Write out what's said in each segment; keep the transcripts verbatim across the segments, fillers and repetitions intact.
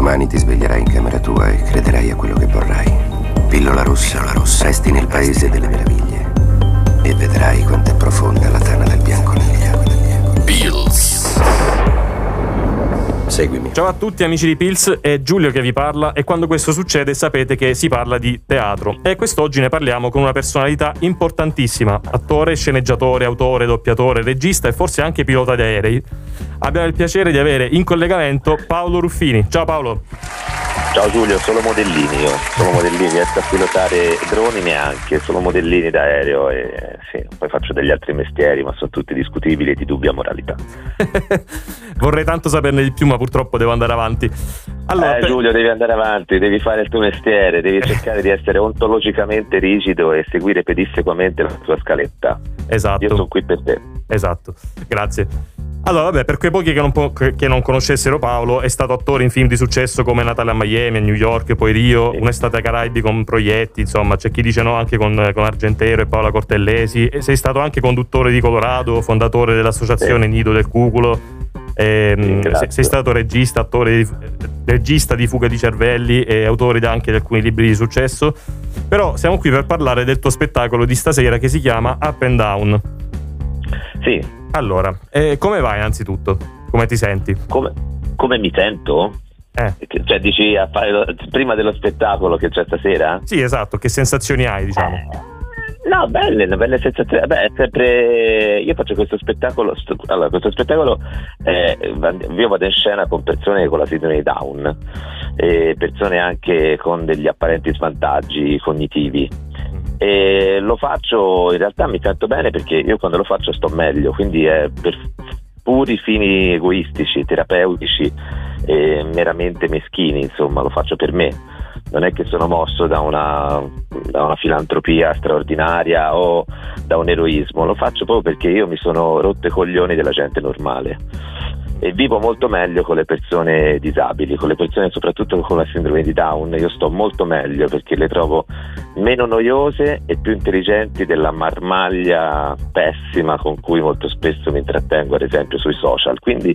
Domani ti sveglierai in camera tua e crederai a quello che vorrai. Pillola rossa, pillola rossa, resti nel paese delle meraviglie e vedrai quanto è profonda la tana del bianco bianconegro. P I L S. Seguimi. Ciao a tutti amici di P I L S, è Giulio che vi parla e quando questo succede sapete che si parla di teatro. E quest'oggi ne parliamo con una personalità importantissima, attore, sceneggiatore, autore, doppiatore, regista e forse anche pilota di aerei. Abbiamo il piacere di avere in collegamento Paolo Ruffini. Ciao Paolo. Ciao Giulio, sono modellini io, sono modellini, riesco a pilotare droni neanche, sono modellini d'aereo e sì, poi faccio degli altri mestieri ma sono tutti discutibili e di dubbia moralità. Vorrei tanto saperne di più ma purtroppo devo andare avanti. Allora, eh, per... Giulio, devi andare avanti, devi fare il tuo mestiere, devi cercare di essere ontologicamente rigido e seguire pedissequamente la tua scaletta. Esatto. Io sono qui per te. Esatto, grazie. Allora vabbè, per quei pochi che non, po- che non conoscessero Paolo, è stato attore in film di successo come Natale a Miami, a New York, poi Rio, sì. Un'estate ai Caraibi con Proietti, insomma c'è chi dice no anche con, con Argentero e Paola Cortellesi, e sei stato anche conduttore di Colorado, fondatore dell'associazione sì. Nido del Cuculo, ehm, sì, sei stato regista, attore, regista di Fuga di Cervelli e autore anche di alcuni libri di successo, però siamo qui per parlare del tuo spettacolo di stasera che si chiama Up and Down. Sì. Allora, eh, come vai innanzitutto? Come ti senti? Come, come mi sento? Eh. Cioè dici a fare lo, prima dello spettacolo che c'è stasera? Sì, esatto, che sensazioni hai, diciamo? Eh, no, belle, belle sensazioni. Beh, è sempre... Io faccio questo spettacolo... Allora, questo spettacolo... Eh, io vado in scena con persone con la sindrome di Down, eh, persone anche con degli apparenti svantaggi cognitivi. E lo faccio, in realtà mi sento bene perché io quando lo faccio sto meglio, quindi è per puri fini egoistici, terapeutici e meramente meschini, insomma lo faccio per me, non è che sono mosso da una, da una filantropia straordinaria o da un eroismo, lo faccio proprio perché io mi sono rotto i coglioni della gente normale e vivo molto meglio con le persone disabili, con le persone soprattutto con la sindrome di Down, io sto molto meglio perché le trovo meno noiose e più intelligenti della marmaglia pessima con cui molto spesso mi intrattengo ad esempio sui social, quindi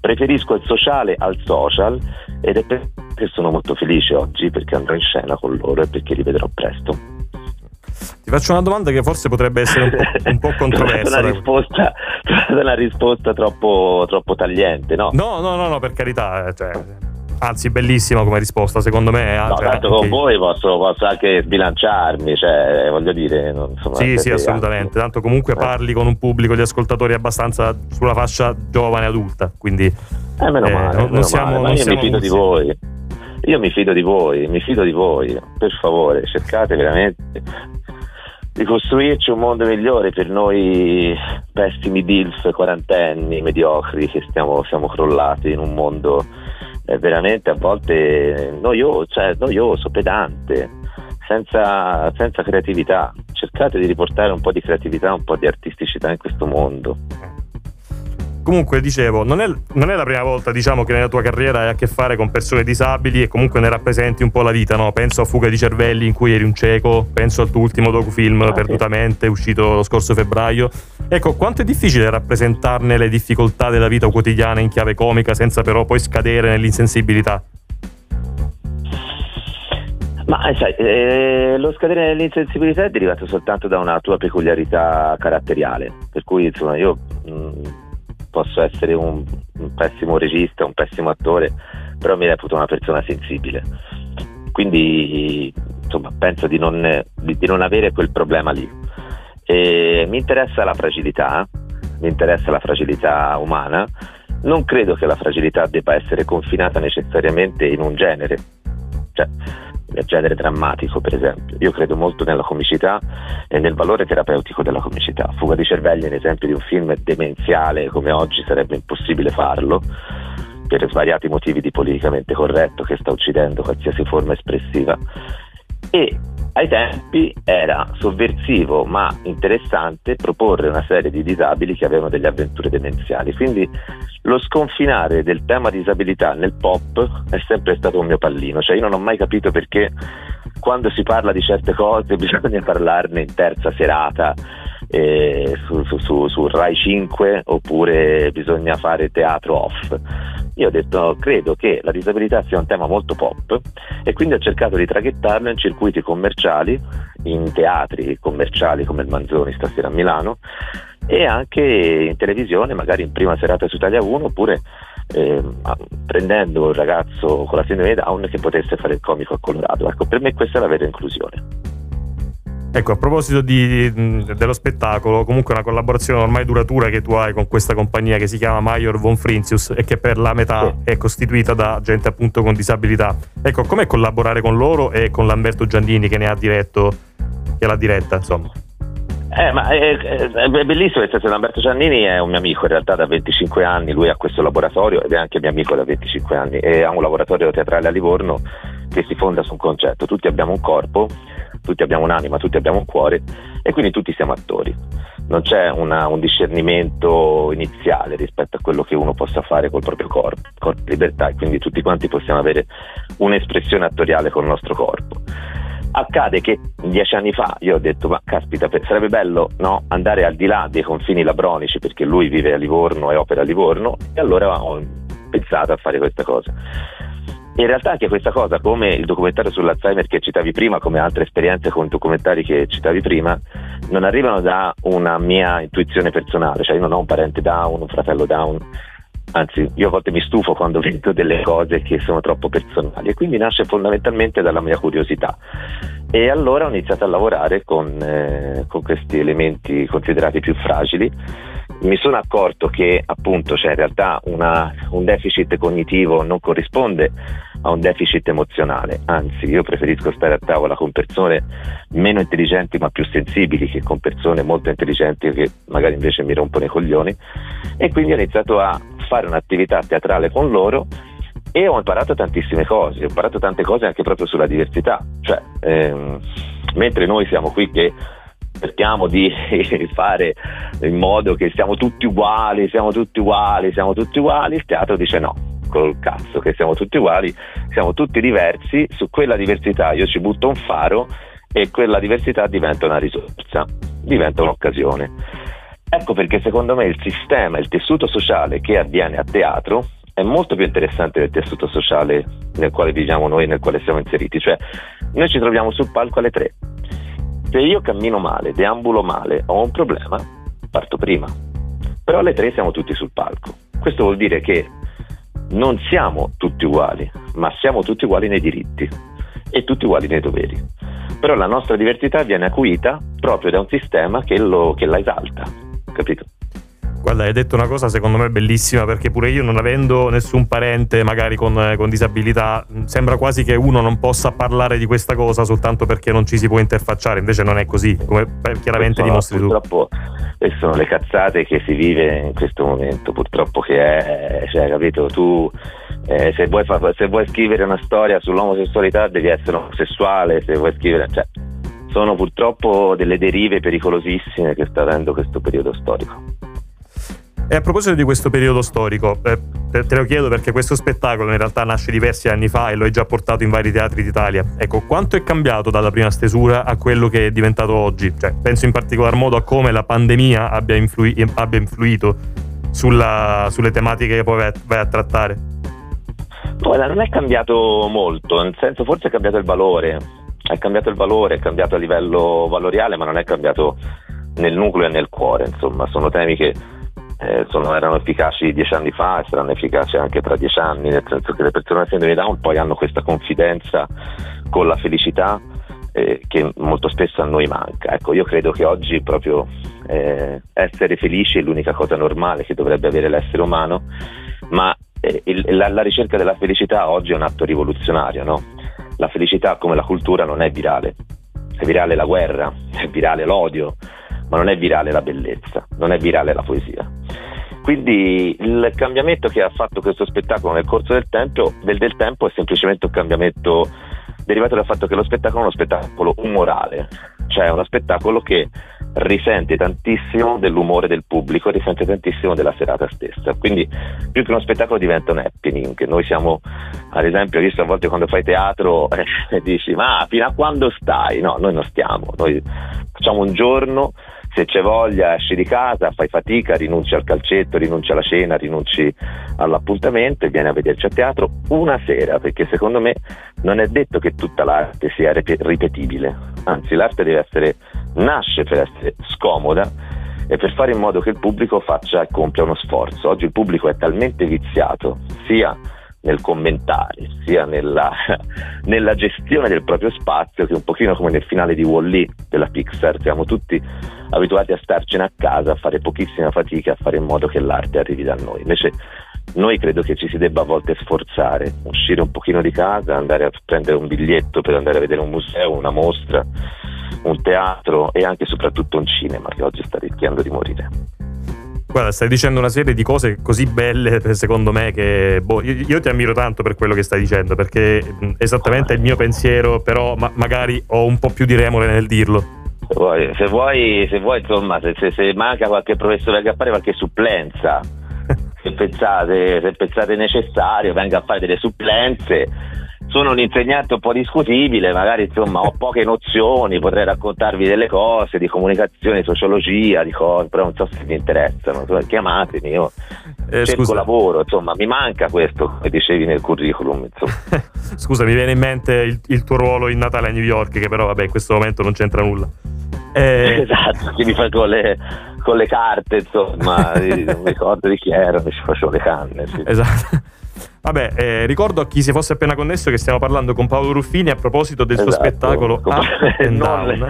preferisco il sociale al social ed è per questo che sono molto felice oggi perché andrò in scena con loro e perché li vedrò presto. Ti faccio una domanda che forse potrebbe essere un po', un po' controversa. Una risposta, una risposta troppo, troppo tagliente, no? No, no, no, no, per carità, cioè, anzi bellissima come risposta, secondo me. No, cioè, tanto con che... voi posso, posso anche sbilanciarmi, cioè, voglio dire, non, insomma, sì, sì, assolutamente. Anche. Tanto comunque parli con un pubblico di ascoltatori abbastanza sulla fascia giovane adulta, quindi eh, meno male, eh, non, meno siamo, male. Ma non io siamo mi fido di voi. Io mi fido di voi, mi fido di voi, per favore, cercate veramente di costruirci un mondo migliore per noi pessimi D I L F quarantenni, mediocri, che stiamo, siamo crollati in un mondo eh, veramente a volte noioso, cioè, noioso, pedante, senza, senza creatività. Cercate di riportare un po' di creatività, un po' di artisticità in questo mondo. Comunque dicevo, non è, non è la prima volta diciamo che nella tua carriera hai a che fare con persone disabili e comunque ne rappresenti un po' la vita, no? Penso a Fuga di Cervelli in cui eri un cieco, penso al tuo ultimo docufilm ah, Perdutamente, sì. uscito lo scorso febbraio. Ecco, quanto è difficile rappresentarne le difficoltà della vita quotidiana in chiave comica senza però poi scadere nell'insensibilità? Ma sai, eh, lo scadere nell'insensibilità è derivato soltanto da una tua peculiarità caratteriale, per cui insomma io... Mh, posso essere un, un pessimo regista, un pessimo attore, però mi reputo una persona sensibile, quindi insomma penso di non, di non avere quel problema lì e mi interessa la fragilità, mi interessa la fragilità umana, non credo che la fragilità debba essere confinata necessariamente in un genere, cioè nel genere drammatico per esempio, io credo molto nella comicità e nel valore terapeutico della comicità. Fuga di Cervelli è un esempio di un film demenziale, come oggi sarebbe impossibile farlo per svariati motivi di politicamente corretto che sta uccidendo qualsiasi forma espressiva, e ai tempi era sovversivo ma interessante proporre una serie di disabili che avevano delle avventure demenziali, quindi lo sconfinare del tema disabilità nel pop è sempre stato un mio pallino, cioè io non ho mai capito perché quando si parla di certe cose bisogna parlarne in terza serata eh, su, su, su, su Rai cinque, oppure bisogna fare teatro off. Io ho detto no, credo che la disabilità sia un tema molto pop, e quindi ho cercato di traghettarlo in circuiti commerciali, in teatri commerciali come il Manzoni stasera a Milano, e anche in televisione, magari in prima serata su Italia uno, oppure eh, prendendo un ragazzo con la sindrome di Down che potesse fare il comico a Colorado. Ecco, per me questa è la vera inclusione. Ecco, a proposito di, dello spettacolo, comunque una collaborazione ormai duratura che tu hai con questa compagnia che si chiama Major Von Frinzius e che per la metà sì. è costituita da gente appunto con disabilità. Ecco, com'è collaborare con loro e con Lamberto Giannini che ne ha diretto, che l'ha diretta, insomma? Eh, ma è, è bellissimo, nel senso, Lamberto Giannini è un mio amico in realtà da venticinque anni, lui ha questo laboratorio ed è anche mio amico da venticinque anni, e ha un laboratorio teatrale a Livorno che si fonda su un concetto: tutti abbiamo un corpo, tutti abbiamo un'anima, tutti abbiamo un cuore, e quindi tutti siamo attori. Non c'è una, un discernimento iniziale rispetto a quello che uno possa fare col proprio corpo, con libertà, e quindi tutti quanti possiamo avere un'espressione attoriale col nostro corpo. Accade che dieci anni fa io ho detto: ma caspita, sarebbe bello, no, andare al di là dei confini labronici, perché lui vive a Livorno e opera a Livorno, e allora ho pensato a fare questa cosa. In realtà anche questa cosa, come il documentario sull'Alzheimer che citavi prima, come altre esperienze con documentari che citavi prima, non arrivano da una mia intuizione personale, cioè io non ho un parente down, un fratello down, anzi io a volte mi stufo quando vedo delle cose che sono troppo personali, e quindi nasce fondamentalmente dalla mia curiosità. E allora ho iniziato a lavorare con, eh, con questi elementi considerati più fragili. Mi sono accorto che appunto c'è, cioè in realtà una, un deficit cognitivo non corrisponde a un deficit emozionale, anzi io preferisco stare a tavola con persone meno intelligenti ma più sensibili che con persone molto intelligenti che magari invece mi rompono i coglioni, e quindi ho iniziato a fare un'attività teatrale con loro e ho imparato tantissime cose, ho imparato tante cose anche proprio sulla diversità, cioè ehm, mentre noi siamo qui che cerchiamo di fare in modo che siamo tutti uguali, siamo tutti uguali, siamo tutti uguali, il teatro dice no, col cazzo che siamo tutti uguali, siamo tutti diversi, su quella diversità io ci butto un faro e quella diversità diventa una risorsa, diventa un'occasione. Ecco perché secondo me il sistema, il tessuto sociale che avviene a teatro è molto più interessante del tessuto sociale nel quale viviamo noi, nel quale siamo inseriti, cioè noi ci troviamo sul palco alle tre. Se io cammino male, deambulo male, ho un problema, parto prima. Però alle tre siamo tutti sul palco. Questo vuol dire che non siamo tutti uguali, ma siamo tutti uguali nei diritti e tutti uguali nei doveri. Però la nostra diversità viene acuita proprio da un sistema che, lo, che la esalta, capito? Guarda, hai detto una cosa secondo me bellissima, perché pure io, non avendo nessun parente magari con, con disabilità, sembra quasi che uno non possa parlare di questa cosa soltanto perché non ci si può interfacciare, invece non è così, come chiaramente sono, dimostri purtroppo, tu. Purtroppo queste sono le cazzate che si vive in questo momento, purtroppo, che è, cioè, capito, tu eh, se, vuoi fa, se vuoi scrivere una storia sull'omosessualità devi essere omosessuale, se vuoi scrivere, cioè, sono purtroppo delle derive pericolosissime che sta avendo questo periodo storico. E a proposito di questo periodo storico, eh, te lo chiedo perché questo spettacolo in realtà nasce diversi anni fa e lo hai già portato in vari teatri d'Italia. Ecco, quanto è cambiato dalla prima stesura a quello che è diventato oggi? Cioè, penso in particolar modo a come la pandemia abbia, influi- abbia influito sulla, sulle tematiche che poi vai a, vai a trattare. No, non è cambiato molto, nel senso, forse è cambiato il valore, è cambiato il valore, è cambiato a livello valoriale, ma non è cambiato nel nucleo e nel cuore, insomma, sono temi che Eh, sono, erano efficaci dieci anni fa e saranno efficaci anche tra dieci anni, nel senso che le persone con sindrome Down poi hanno questa confidenza con la felicità eh, che molto spesso a noi manca. Ecco, io credo che oggi proprio eh, essere felici è l'unica cosa normale che dovrebbe avere l'essere umano, ma eh, il, la, la ricerca della felicità oggi è un atto rivoluzionario, no? La felicità, come la cultura, non è virale, è virale la guerra, è virale l'odio, ma non è virale la bellezza, non è virale la poesia. Quindi il cambiamento che ha fatto questo spettacolo nel corso del tempo, del, del tempo è semplicemente un cambiamento derivato dal fatto che lo spettacolo è uno spettacolo umorale, cioè uno spettacolo che risente tantissimo dell'umore del pubblico, risente tantissimo della serata stessa, quindi più che uno spettacolo diventa un happening. Noi siamo, ad esempio, visto a volte quando fai teatro eh, dici ma fino a quando stai? No, noi non stiamo, noi facciamo un giorno, se c'è voglia esci di casa, fai fatica, rinunci al calcetto, rinunci alla cena, rinunci all'appuntamento e vieni a vederci a teatro una sera, perché secondo me non è detto che tutta l'arte sia ripetibile, anzi l'arte deve essere, nasce per essere scomoda e per fare in modo che il pubblico faccia e compia uno sforzo. Oggi il pubblico è talmente viziato sia nel commentare, sia nella, nella gestione del proprio spazio, che un pochino come nel finale di Wall-E della Pixar, siamo tutti abituati a starcene a casa, a fare pochissima fatica, a fare in modo che l'arte arrivi da noi. Invece noi credo che ci si debba a volte sforzare, uscire un pochino di casa, andare a prendere un biglietto per andare a vedere un museo, una mostra, un teatro e anche e soprattutto un cinema, che oggi sta rischiando di morire. Guarda, stai dicendo una serie di cose così belle, secondo me, che boh, io, io ti ammiro tanto per quello che stai dicendo, perché mh, esattamente è il mio pensiero, però ma- magari ho un po' più di remore nel dirlo. Se vuoi, se vuoi, se vuoi insomma, se, se, se manca qualche professore che appare qualche supplenza, se pensate, se pensate necessario, venga a fare delle supplenze. Sono un insegnante un po' discutibile, magari insomma ho poche nozioni, potrei raccontarvi delle cose di comunicazione, sociologia, di cose, però non so se vi interessano, chiamatemi, io eh, cerco scusa. lavoro, insomma mi manca questo, come dicevi nel curriculum, insomma. Scusa, mi viene in mente il, il tuo ruolo in Natale a New York, che però vabbè in questo momento non c'entra nulla. Eh... Esatto, che mi fa con le, con le carte, insomma, non mi ricordo di chi era, mi ci facevo le canne. Sì. Esatto. Vabbè, eh, ricordo a chi si fosse appena connesso che stiamo parlando con Paolo Ruffini a proposito del esatto, suo spettacolo con... Up and Down.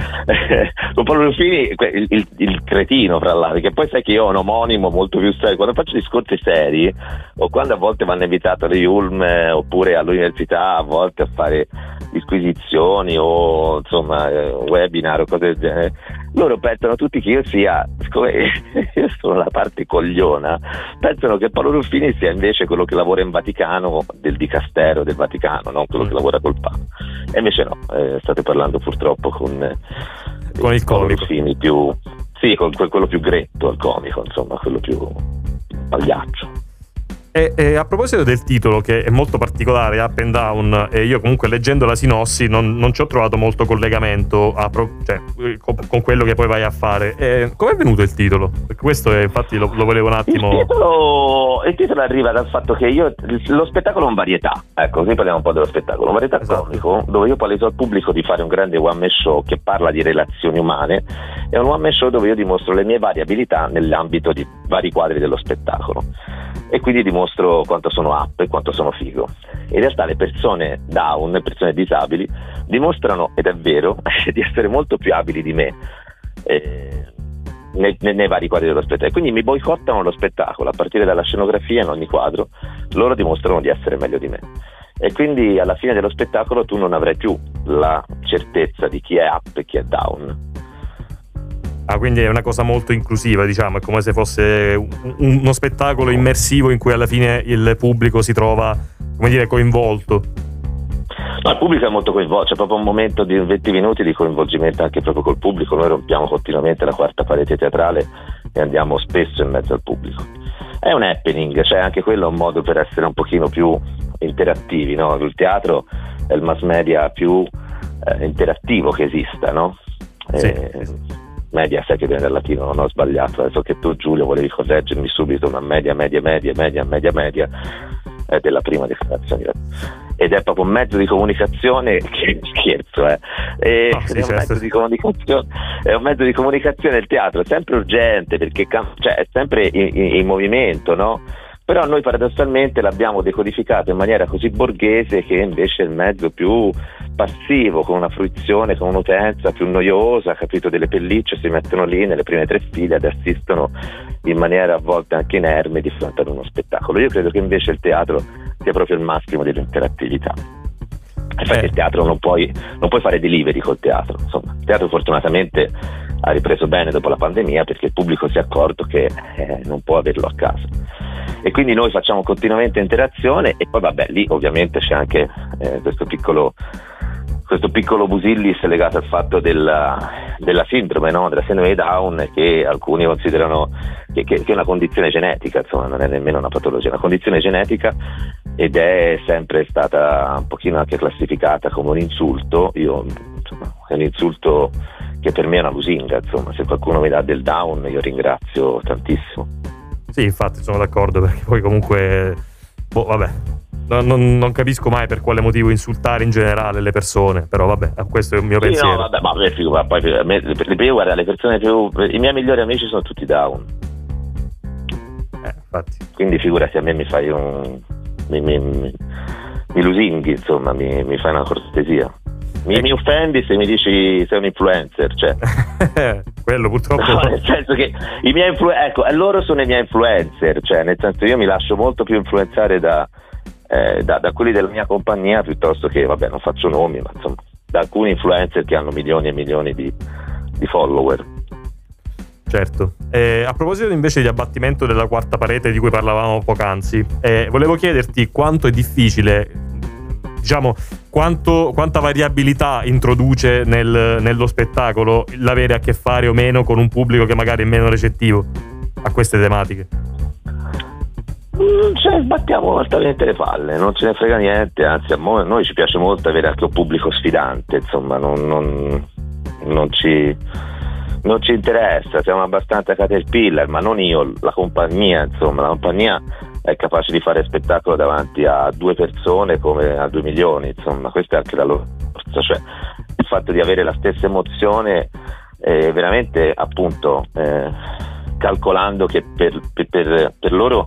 Con Paolo Ruffini, il, il, il cretino, fra l'altro, che poi sai che io ho un omonimo molto più serio. Quando faccio discorsi seri, o quando a volte vanno invitato alle Ulm oppure all'università, a volte a fare disquisizioni o insomma webinar o cose del genere, loro pensano tutti che io sia, siccome io sono la parte cogliona, pensano che Paolo Ruffini sia invece quello che lavora in Vaticano, del dicastero del Vaticano, non quello mm. che lavora col Papa. E invece no, eh, state parlando purtroppo con, eh, con il Paolo comico Ruffini più, sì, con quello più gretto al comico, insomma quello più pagliaccio. E, e a proposito del titolo, che è molto particolare, Up and Down, e io comunque leggendo la sinossi non, non ci ho trovato molto collegamento a pro, cioè, con, con quello che poi vai a fare. E com'è venuto il titolo? Perché questo è, infatti lo, lo volevo un attimo. Il titolo, il titolo arriva dal fatto che io, lo spettacolo è un varietà, ecco, così parliamo un po' dello spettacolo, un varietà esatto. comico, dove io paleso al pubblico di fare un grande one man show che parla di relazioni umane, è un one man show dove io dimostro le mie varie abilità nell'ambito di vari quadri dello spettacolo e quindi dimostro quanto sono up e quanto sono figo. In realtà le persone down, le persone disabili, dimostrano, ed è vero, di essere molto più abili di me eh, nei, nei vari quadri dello spettacolo, quindi mi boicottano lo spettacolo a partire dalla scenografia. In ogni quadro loro dimostrano di essere meglio di me e quindi alla fine dello spettacolo tu non avrai più la certezza di chi è up e chi è down. Ah, quindi è una cosa molto inclusiva, diciamo, è come se fosse un, uno spettacolo immersivo in cui alla fine il pubblico si trova, come dire, coinvolto. No, il pubblico è molto coinvolto, c'è proprio un momento di venti minuti di coinvolgimento anche proprio col pubblico. Noi rompiamo continuamente la quarta parete teatrale e andiamo spesso in mezzo al pubblico. È un happening, cioè anche quello è un modo per essere un pochino più interattivi, no? Il teatro è il mass media più eh, interattivo che esista, no? Sì. Eh, media, sai che viene dal latino, non ho sbagliato, adesso che tu Giulio volevi correggermi subito, una media media media media media media è della prima declarazione ed è proprio un mezzo di comunicazione, che scherzo eh. E oh, sì, è, un mezzo di comunicazione, è un mezzo di comunicazione, il teatro è sempre urgente perché cioè, è sempre in, in, in movimento, no? Però noi paradossalmente l'abbiamo decodificato in maniera così borghese che invece è il mezzo più passivo, con una fruizione, con un'utenza più noiosa, capito, delle pellicce, si mettono lì nelle prime tre file ed assistono in maniera a volte anche inerme di fronte ad uno spettacolo. Io credo che invece il teatro sia proprio il massimo dell'interattività. Infatti eh. il teatro non puoi, non puoi fare delivery col teatro, insomma. Il teatro fortunatamente ha ripreso bene dopo la pandemia perché il pubblico si è accorto che eh, non può averlo a casa e quindi noi facciamo continuamente interazione e poi vabbè lì ovviamente c'è anche eh, questo piccolo questo piccolo busillis legato al fatto della, della sindrome, no? Della sindrome Down, che alcuni considerano che, che, che è una condizione genetica, insomma non è nemmeno una patologia, è una condizione genetica ed è sempre stata un pochino anche classificata come un insulto. Io insomma, è un insulto che per me è una lusinga, insomma, se qualcuno mi dà del down io ringrazio tantissimo. Sì, infatti sono d'accordo, perché poi comunque boh, vabbè, non, non, non capisco mai per quale motivo insultare in generale le persone, però vabbè, questo è il mio sì, pensiero. No, vabbè, ma figo, poi io guarda, le persone più, i miei migliori amici sono tutti down. Eh, infatti. Quindi figurati, a me mi fai un mi, mi, mi, mi lusinghi, insomma, mi, mi fai una cortesia. Mi, mi offendi se mi dici sei un influencer, cioè quello purtroppo no, nel senso che i miei influ- ecco loro sono i miei influencer, cioè nel senso io mi lascio molto più influenzare da, eh, da, da quelli della mia compagnia, piuttosto che, vabbè, non faccio nomi, ma insomma da alcuni influencer che hanno milioni e milioni di, di follower. Certo. Eh, a proposito invece di abbattimento della quarta parete di cui parlavamo poc'anzi, eh, volevo chiederti quanto è difficile, diciamo, quanto, quanta variabilità introduce nel, nello spettacolo l'avere a che fare o meno con un pubblico che magari è meno recettivo a queste tematiche. Cioè, sbattiamo altamente le palle, non ce ne frega niente, anzi a noi ci piace molto avere anche un pubblico sfidante, insomma, non, non, non ci non ci interessa, siamo abbastanza caterpillar, ma non io, la compagnia, insomma, la compagnia è capace di fare spettacolo davanti a due persone come a due milioni, insomma, questa è anche la loro forza, cioè il fatto di avere la stessa emozione, eh, veramente, appunto, eh, calcolando che per, per, per loro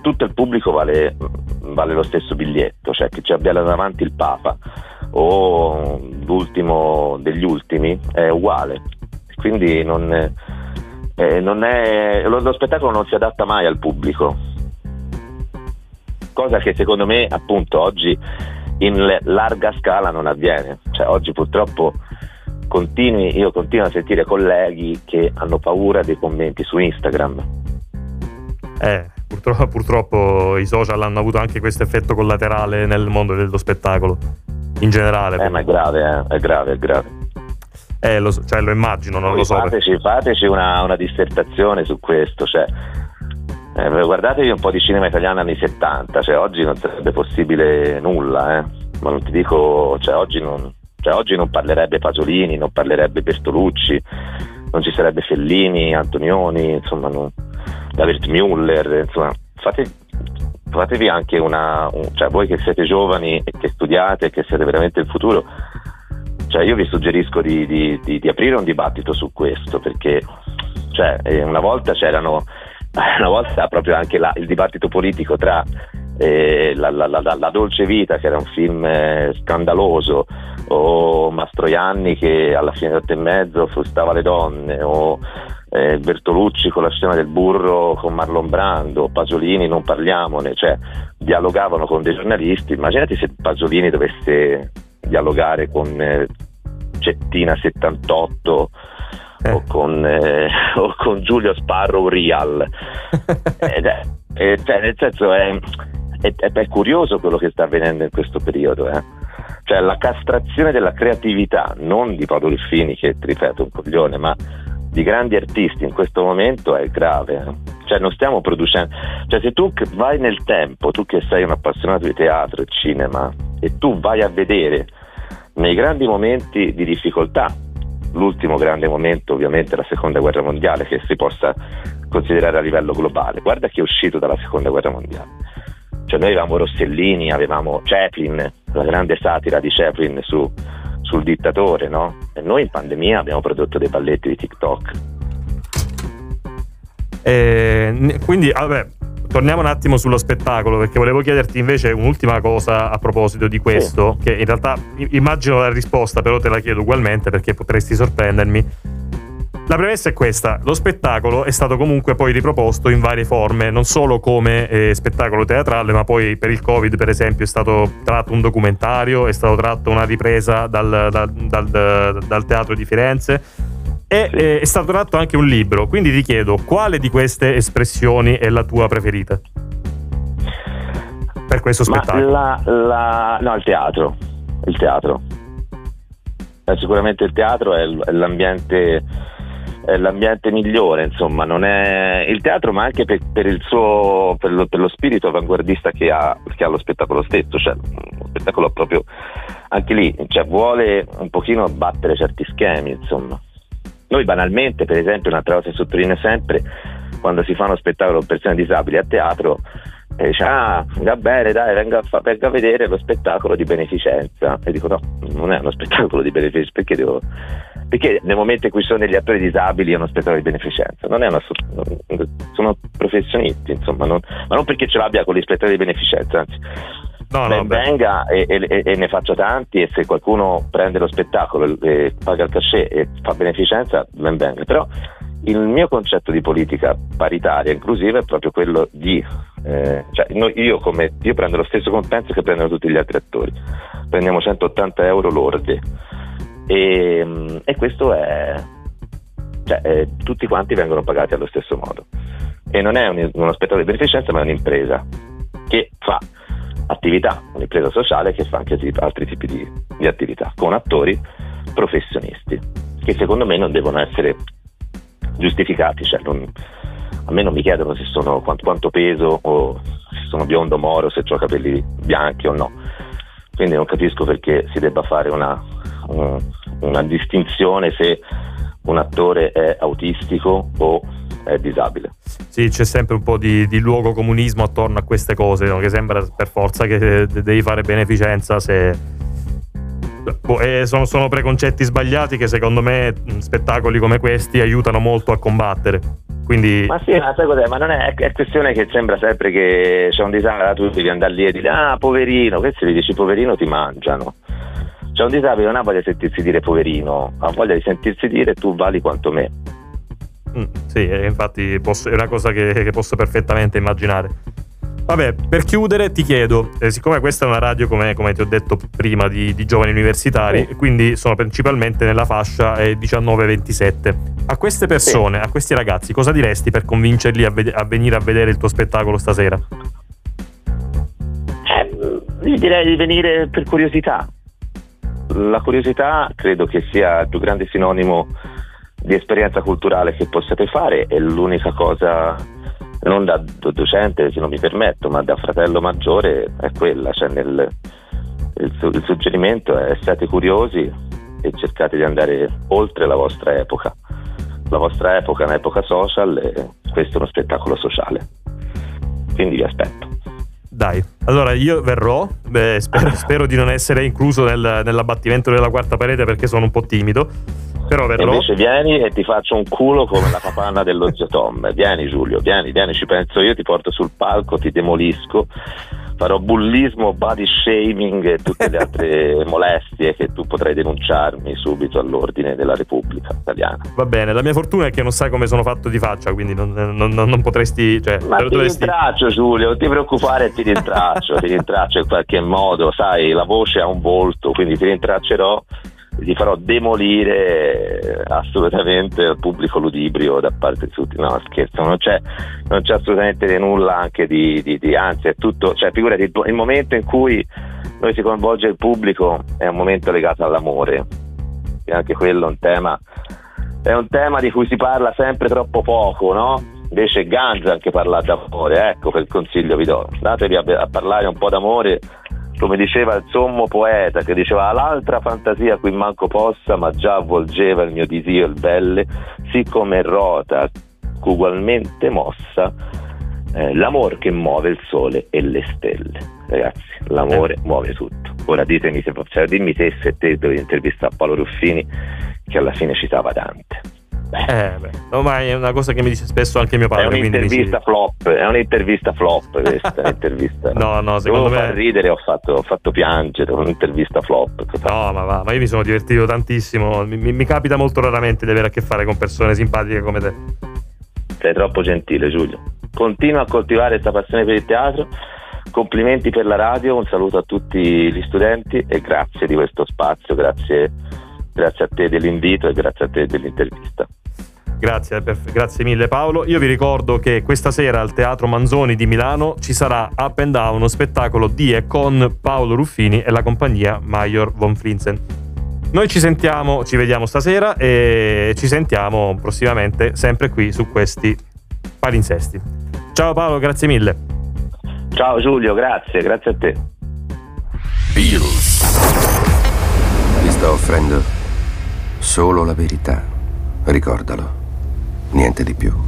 tutto il pubblico vale, vale lo stesso biglietto, cioè che ci abbia davanti il Papa o l'ultimo degli ultimi è uguale, quindi non, eh, non è, lo, lo spettacolo non si adatta mai al pubblico, cosa che secondo me, appunto, oggi in larga scala non avviene, cioè oggi purtroppo continui, io continuo a sentire colleghi che hanno paura dei commenti su Instagram. Eh, purtroppo, purtroppo i social hanno avuto anche questo effetto collaterale nel mondo dello spettacolo in generale. Eh, ma è grave, eh, è grave, è grave. Eh, lo, cioè, lo immagino, non Voi lo so. Fateci, per... fateci una, una dissertazione su questo, cioè... Eh, guardatevi un po' di cinema italiano anni settanta, cioè oggi non sarebbe possibile nulla, eh? Ma non ti dico, cioè oggi non, cioè oggi non parlerebbe Pasolini, non parlerebbe Bertolucci, non ci sarebbe Fellini, Antonioni, insomma, non, David Müller, insomma, fate, fatevi anche una, un, cioè voi che siete giovani e che studiate e che siete veramente il futuro, cioè io vi suggerisco di, di, di, di aprire un dibattito su questo, perché cioè, eh, una volta c'erano una volta proprio anche la, il dibattito politico tra eh, la, la, la, la Dolce Vita, che era un film eh, scandaloso, o Mastroianni che alla fine dell'otto e mezzo frustava le donne, o eh, Bertolucci con la scena del burro con Marlon Brando, Pasolini non parliamone, cioè dialogavano con dei giornalisti. Immaginate se Pasolini dovesse dialogare con eh, Cettina settantotto Eh. O, con, eh, o con Giulio Sparrow Real ed è, ed è, nel senso è, è, è curioso quello che sta avvenendo in questo periodo, eh? Cioè la castrazione della creatività, non di Paolo Ruffini che ripeto un coglione, ma di grandi artisti in questo momento è grave, eh? Cioè non stiamo producendo, cioè se tu vai nel tempo, tu che sei un appassionato di teatro e cinema, e tu vai a vedere nei grandi momenti di difficoltà, l'ultimo grande momento ovviamente è la seconda guerra mondiale, che si possa considerare a livello globale, guarda chi è uscito dalla seconda guerra mondiale, cioè noi avevamo Rossellini, avevamo Chaplin, la grande satira di Chaplin su, sul dittatore, no? E noi in pandemia abbiamo prodotto dei balletti di TikTok. Eh, quindi vabbè, torniamo un attimo sullo spettacolo, perché volevo chiederti invece un'ultima cosa a proposito di questo, sì, che in realtà immagino la risposta, però te la chiedo ugualmente perché potresti sorprendermi. La premessa è questa: lo spettacolo è stato comunque poi riproposto in varie forme, non solo come eh, spettacolo teatrale, ma poi per il Covid per esempio è stato tratto un documentario, è stato tratto una ripresa dal, dal, dal, dal Teatro di Firenze, e eh, è stato tratto anche un libro. Quindi ti chiedo, quale di queste espressioni è la tua preferita per questo spettacolo? Ma la, la, no, il teatro il teatro eh, sicuramente il teatro è l'ambiente è l'ambiente migliore, insomma, non è il teatro, ma anche per, per il suo per lo, per lo spirito avanguardista che ha, che ha lo spettacolo stesso, cioè lo spettacolo proprio anche lì, cioè vuole un pochino battere certi schemi, insomma. Noi banalmente, per esempio, un'altra cosa che sottolineo sempre, quando si fa uno spettacolo con persone disabili a teatro, e dice: ah, va bene, dai, venga a, fa- venga a vedere lo spettacolo di beneficenza. E dico: no, non è uno spettacolo di beneficenza, perché devo... perché nel momento in cui sono degli attori disabili è uno spettacolo di beneficenza, non è una... sono professionisti, insomma, non... ma non perché ce l'abbia con gli spettacoli di beneficenza, anzi, no, no, ben venga e, e, e ne faccio tanti, e se qualcuno prende lo spettacolo e paga il cachet e fa beneficenza, ben venga. Però il mio concetto di politica paritaria inclusiva è proprio quello di eh, cioè noi, io come io prendo lo stesso compenso che prendono tutti gli altri attori, prendiamo centottanta euro lordi, e, e questo è, cioè, eh, tutti quanti vengono pagati allo stesso modo, e non è un, uno spettacolo di beneficenza, ma è un'impresa che fa attività, un'impresa sociale che fa anche altri tipi di, di attività con attori professionisti che secondo me non devono essere giustificati, cioè non, a me non mi chiedono se sono quanto, quanto peso, o se sono biondo o moro, se ho capelli bianchi o no, quindi non capisco perché si debba fare una, un, una distinzione se un attore è autistico o è disabile. Sì, c'è sempre un po' di, di luogo comunismo attorno a queste cose, no? Che sembra per forza che devi fare beneficenza se... Boh, eh, sono, sono preconcetti sbagliati che secondo me spettacoli come questi aiutano molto a combattere. Quindi... Ma sì, ma sai cos'è? Ma non è, è questione che sembra sempre che c'è un disabile, tu devi andare lì e dire: ah, poverino, che se gli dici poverino ti mangiano. C'è un disabile, non ha voglia di sentirsi dire poverino, ha voglia di sentirsi dire tu vali quanto me. Mm, sì, eh, infatti posso, è una cosa che, che posso perfettamente immaginare. Vabbè, per chiudere ti chiedo, eh, siccome questa è una radio, come, come ti ho detto prima, di, di giovani universitari, sì, quindi sono principalmente nella fascia eh, diciannove ventisette, a queste persone, sì, a questi ragazzi, cosa diresti per convincerli a, ved- a venire a vedere il tuo spettacolo stasera? Eh, io direi di venire per curiosità. La curiosità credo che sia il più grande sinonimo di esperienza culturale che possiate fare, è l'unica cosa... non da docente, se non mi permetto, ma da fratello maggiore, è quella, cioè nel, il, il suggerimento è: siate curiosi e cercate di andare oltre la vostra epoca. La vostra epoca è un'epoca social, e questo è uno spettacolo sociale, quindi vi aspetto. Dai, allora io verrò, beh, spero, spero di non essere incluso nel, nell'abbattimento della quarta parete, perché sono un po' timido. Però verrò. Invece vieni e ti faccio un culo come la capanna dello zio Tom. Vieni Giulio, vieni, vieni, ci penso io, ti porto sul palco, ti demolisco, farò bullismo, body shaming e tutte le altre molestie che tu potrai denunciarmi subito all'ordine della Repubblica Italiana. Va bene, la mia fortuna è che non sai come sono fatto di faccia, quindi non, non, non potresti, cioè, ma ti dovresti... rintraccio Giulio, non ti preoccupare, ti rintraccio ti rintraccio in qualche modo, sai, la voce ha un volto, quindi ti rintraccerò, li farò demolire assolutamente al pubblico ludibrio da parte di tutti. No, scherzo, non c'è, non c'è assolutamente nulla anche di, di, di anzi, è tutto, cioè figurati, il, il momento in cui noi si coinvolge il pubblico è un momento legato all'amore, e anche quello è un tema è un tema di cui si parla sempre troppo poco, no? Invece Ganza anche parla d'amore, ecco che il consiglio vi do: datevi a, a parlare un po' d'amore, come diceva il sommo poeta, che diceva: l'altra fantasia qui manco possa, ma già avvolgeva il mio disio il belle, siccome rota ugualmente mossa, eh, l'amor che muove il sole e le stelle. Ragazzi, l'amore eh. muove tutto. Ora ditemi se, cioè, dimmi te se te dovevi intervistare Paolo Ruffini, che alla fine citava Dante. Eh, beh. No, ma è una cosa che mi dice spesso anche mio padre. È un'intervista si... flop, è un'intervista flop questa, è un'intervista. No, no, secondo me... far ridere, ho fatto, ho fatto piangere, un'intervista flop. No, ma va, ma io mi sono divertito tantissimo. Mi, mi, mi capita molto raramente di avere a che fare con persone simpatiche come te. Sei troppo gentile, Giulio. Continua a coltivare questa passione per il teatro. Complimenti per la radio, un saluto a tutti gli studenti e grazie di questo spazio, grazie. Grazie a te dell'invito e grazie a te dell'intervista. Grazie, grazie mille Paolo. Io vi ricordo che questa sera al Teatro Manzoni di Milano ci sarà Up and Down, uno spettacolo di e con Paolo Ruffini e la compagnia Major Von Frinzius. Noi ci sentiamo, ci vediamo stasera e ci sentiamo prossimamente sempre qui su questi palinsesti. Ciao Paolo, grazie mille. Ciao Giulio, grazie, grazie a te. P I L S Vi sta offrendo solo la verità. Ricordalo, niente di più.